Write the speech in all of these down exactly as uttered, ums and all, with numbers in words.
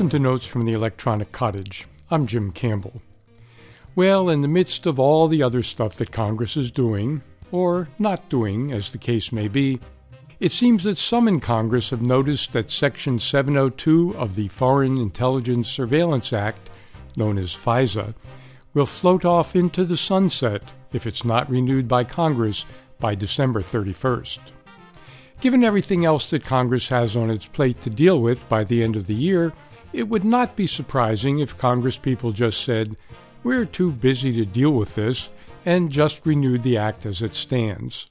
Welcome to Notes from the Electronic Cottage. I'm Jim Campbell. Well, in the midst of all the other stuff that Congress is doing, or not doing, as the case may be, it seems that some in Congress have noticed that Section seven oh two of the Foreign Intelligence Surveillance Act, known as FISA, will float off into the sunset if it's not renewed by Congress by December thirty-first. Given everything else that Congress has on its plate to deal with by the end of the year, it would not be surprising if Congress people just said, "We're too busy to deal with this," and just renewed the act as it stands.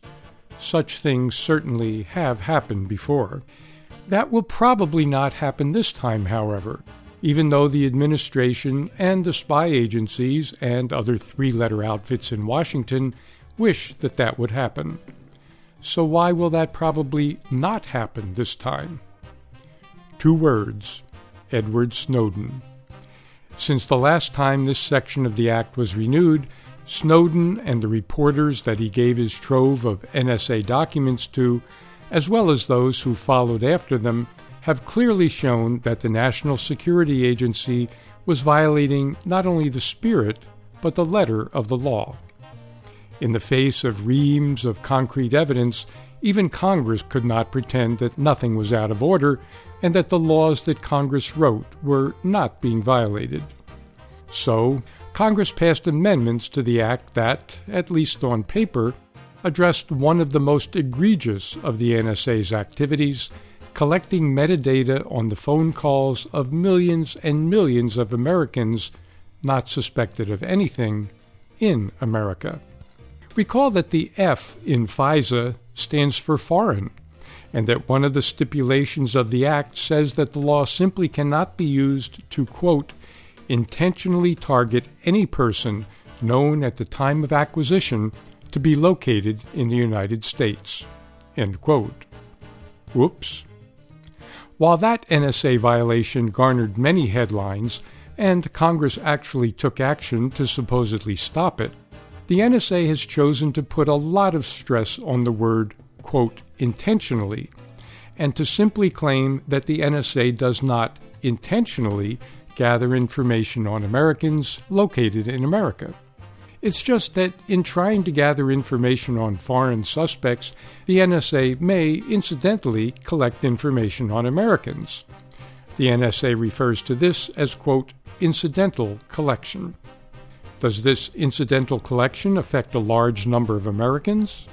Such things certainly have happened before. That will probably not happen this time, however, even though the administration and the spy agencies and other three-letter outfits in Washington wish that that would happen. So why will that probably not happen this time? Two words: Edward Snowden. Since the last time this section of the act was renewed, Snowden and the reporters that he gave his trove of N S A documents to, as well as those who followed after them, have clearly shown that the National Security Agency was violating not only the spirit, but the letter of the law. In the face of reams of concrete evidence, even Congress could not pretend that nothing was out of order and that the laws that Congress wrote were not being violated. So, Congress passed amendments to the act that, at least on paper, addressed one of the most egregious of the N S A's activities, collecting metadata on the phone calls of millions and millions of Americans not suspected of anything in America. Recall that the F in FISA stands for foreign, and that one of the stipulations of the act says that the law simply cannot be used to, quote, intentionally target any person known at the time of acquisition to be located in the United States, end quote. Whoops. While that N S A violation garnered many headlines, and Congress actually took action to supposedly stop it, the N S A has chosen to put a lot of stress on the word, quote, intentionally, and to simply claim that the N S A does not intentionally gather information on Americans located in America. It's just that in trying to gather information on foreign suspects, the N S A may incidentally collect information on Americans. The N S A refers to this as, quote, incidental collection. Does this incidental collection affect a large number of Americans?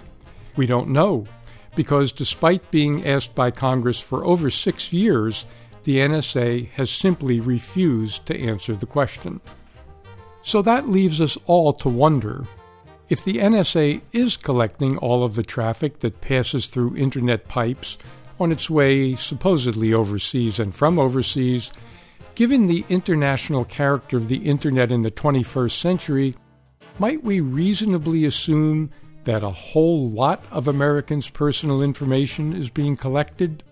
We don't know, because despite being asked by Congress for over six years, the N S A has simply refused to answer the question. So that leaves us all to wonder, if the N S A is collecting all of the traffic that passes through internet pipes on its way supposedly overseas and from overseas, given the international character of the internet in the twenty-first century, might we reasonably assume that a whole lot of Americans' personal information is being collected?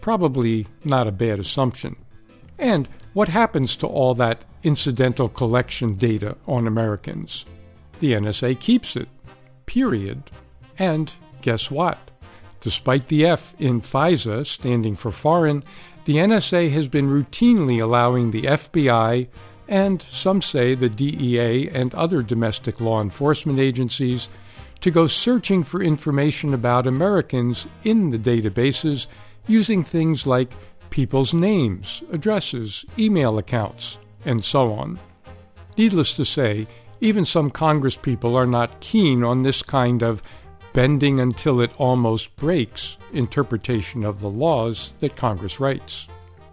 Probably not a bad assumption. And what happens to all that incidental collection data on Americans? The N S A keeps it, period. And guess what? Despite the F in FISA standing for foreign, the N S A has been routinely allowing the F B I and some say the D E A and other domestic law enforcement agencies to go searching for information about Americans in the databases using things like people's names, addresses, email accounts, and so on. Needless to say, even some Congress people are not keen on this kind of bending until it almost breaks interpretation of the laws that Congress writes.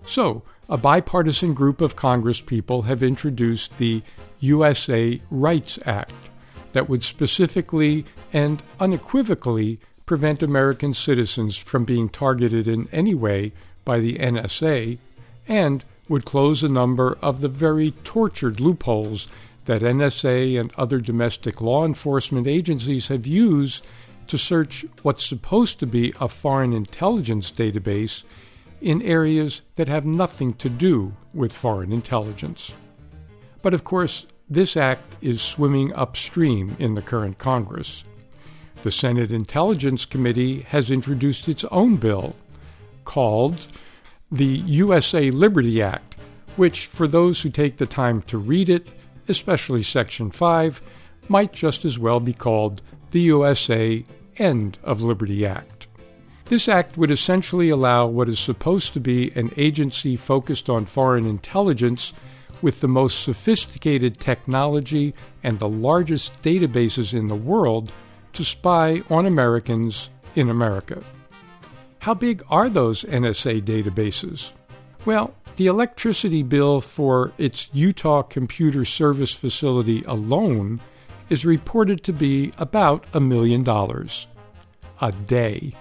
So, a bipartisan group of Congress people have introduced the U S A Rights Act that would specifically and unequivocally prevent American citizens from being targeted in any way by the N S A, and would close a number of the very tortured loopholes that N S A and other domestic law enforcement agencies have used to search what's supposed to be a foreign intelligence database in areas that have nothing to do with foreign intelligence. But of course, this act is swimming upstream in the current Congress. The Senate Intelligence Committee has introduced its own bill, called the U S A Liberty Act, which, for those who take the time to read it, especially Section five, might just as well be called the U S A End of Liberty Act. This act would essentially allow what is supposed to be an agency focused on foreign intelligence with the most sophisticated technology and the largest databases in the world to spy on Americans in America. How big are those N S A databases? Well, the electricity bill for its Utah Computer Service Facility alone is reported to be about a million dollars a day.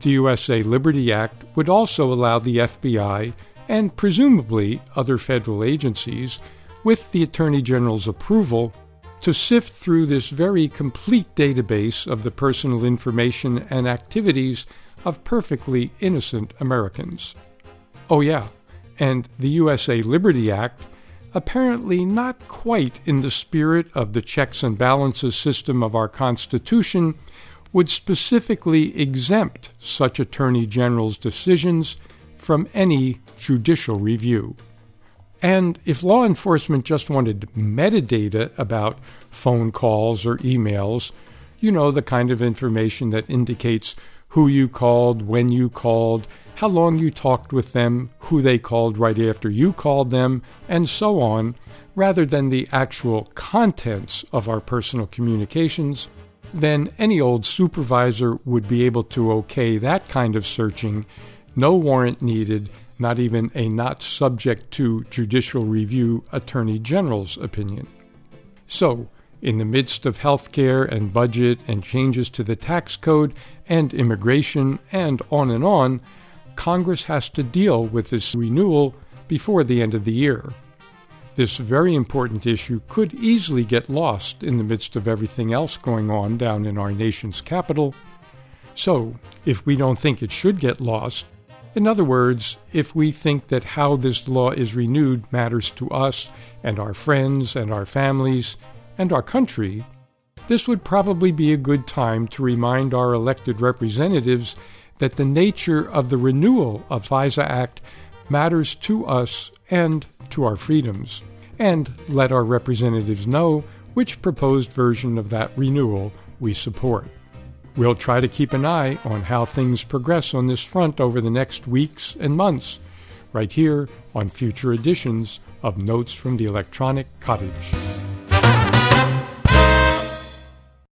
The U S A Liberty Act would also allow the F B I and presumably other federal agencies, with the Attorney General's approval, to sift through this very complete database of the personal information and activities of perfectly innocent Americans. Oh yeah, and the U S A Liberty Act, apparently not quite in the spirit of the checks and balances system of our Constitution, would specifically exempt such Attorney General's decisions from any judicial review. And if law enforcement just wanted metadata about phone calls or emails, you know, the kind of information that indicates who you called, when you called, how long you talked with them, who they called right after you called them, and so on, rather than the actual contents of our personal communications, then any old supervisor would be able to okay that kind of searching. No warrant needed, not even a not subject to judicial review Attorney General's opinion. So, in the midst of healthcare and budget and changes to the tax code and immigration and on and on, Congress has to deal with this renewal before the end of the year. This very important issue could easily get lost in the midst of everything else going on down in our nation's capital. So, if we don't think it should get lost, in other words, if we think that how this law is renewed matters to us and our friends and our families and our country, this would probably be a good time to remind our elected representatives that the nature of the renewal of FISA Act matters to us and to our freedoms, and let our representatives know which proposed version of that renewal we support. We'll try to keep an eye on how things progress on this front over the next weeks and months, right here on future editions of Notes from the Electronic Cottage.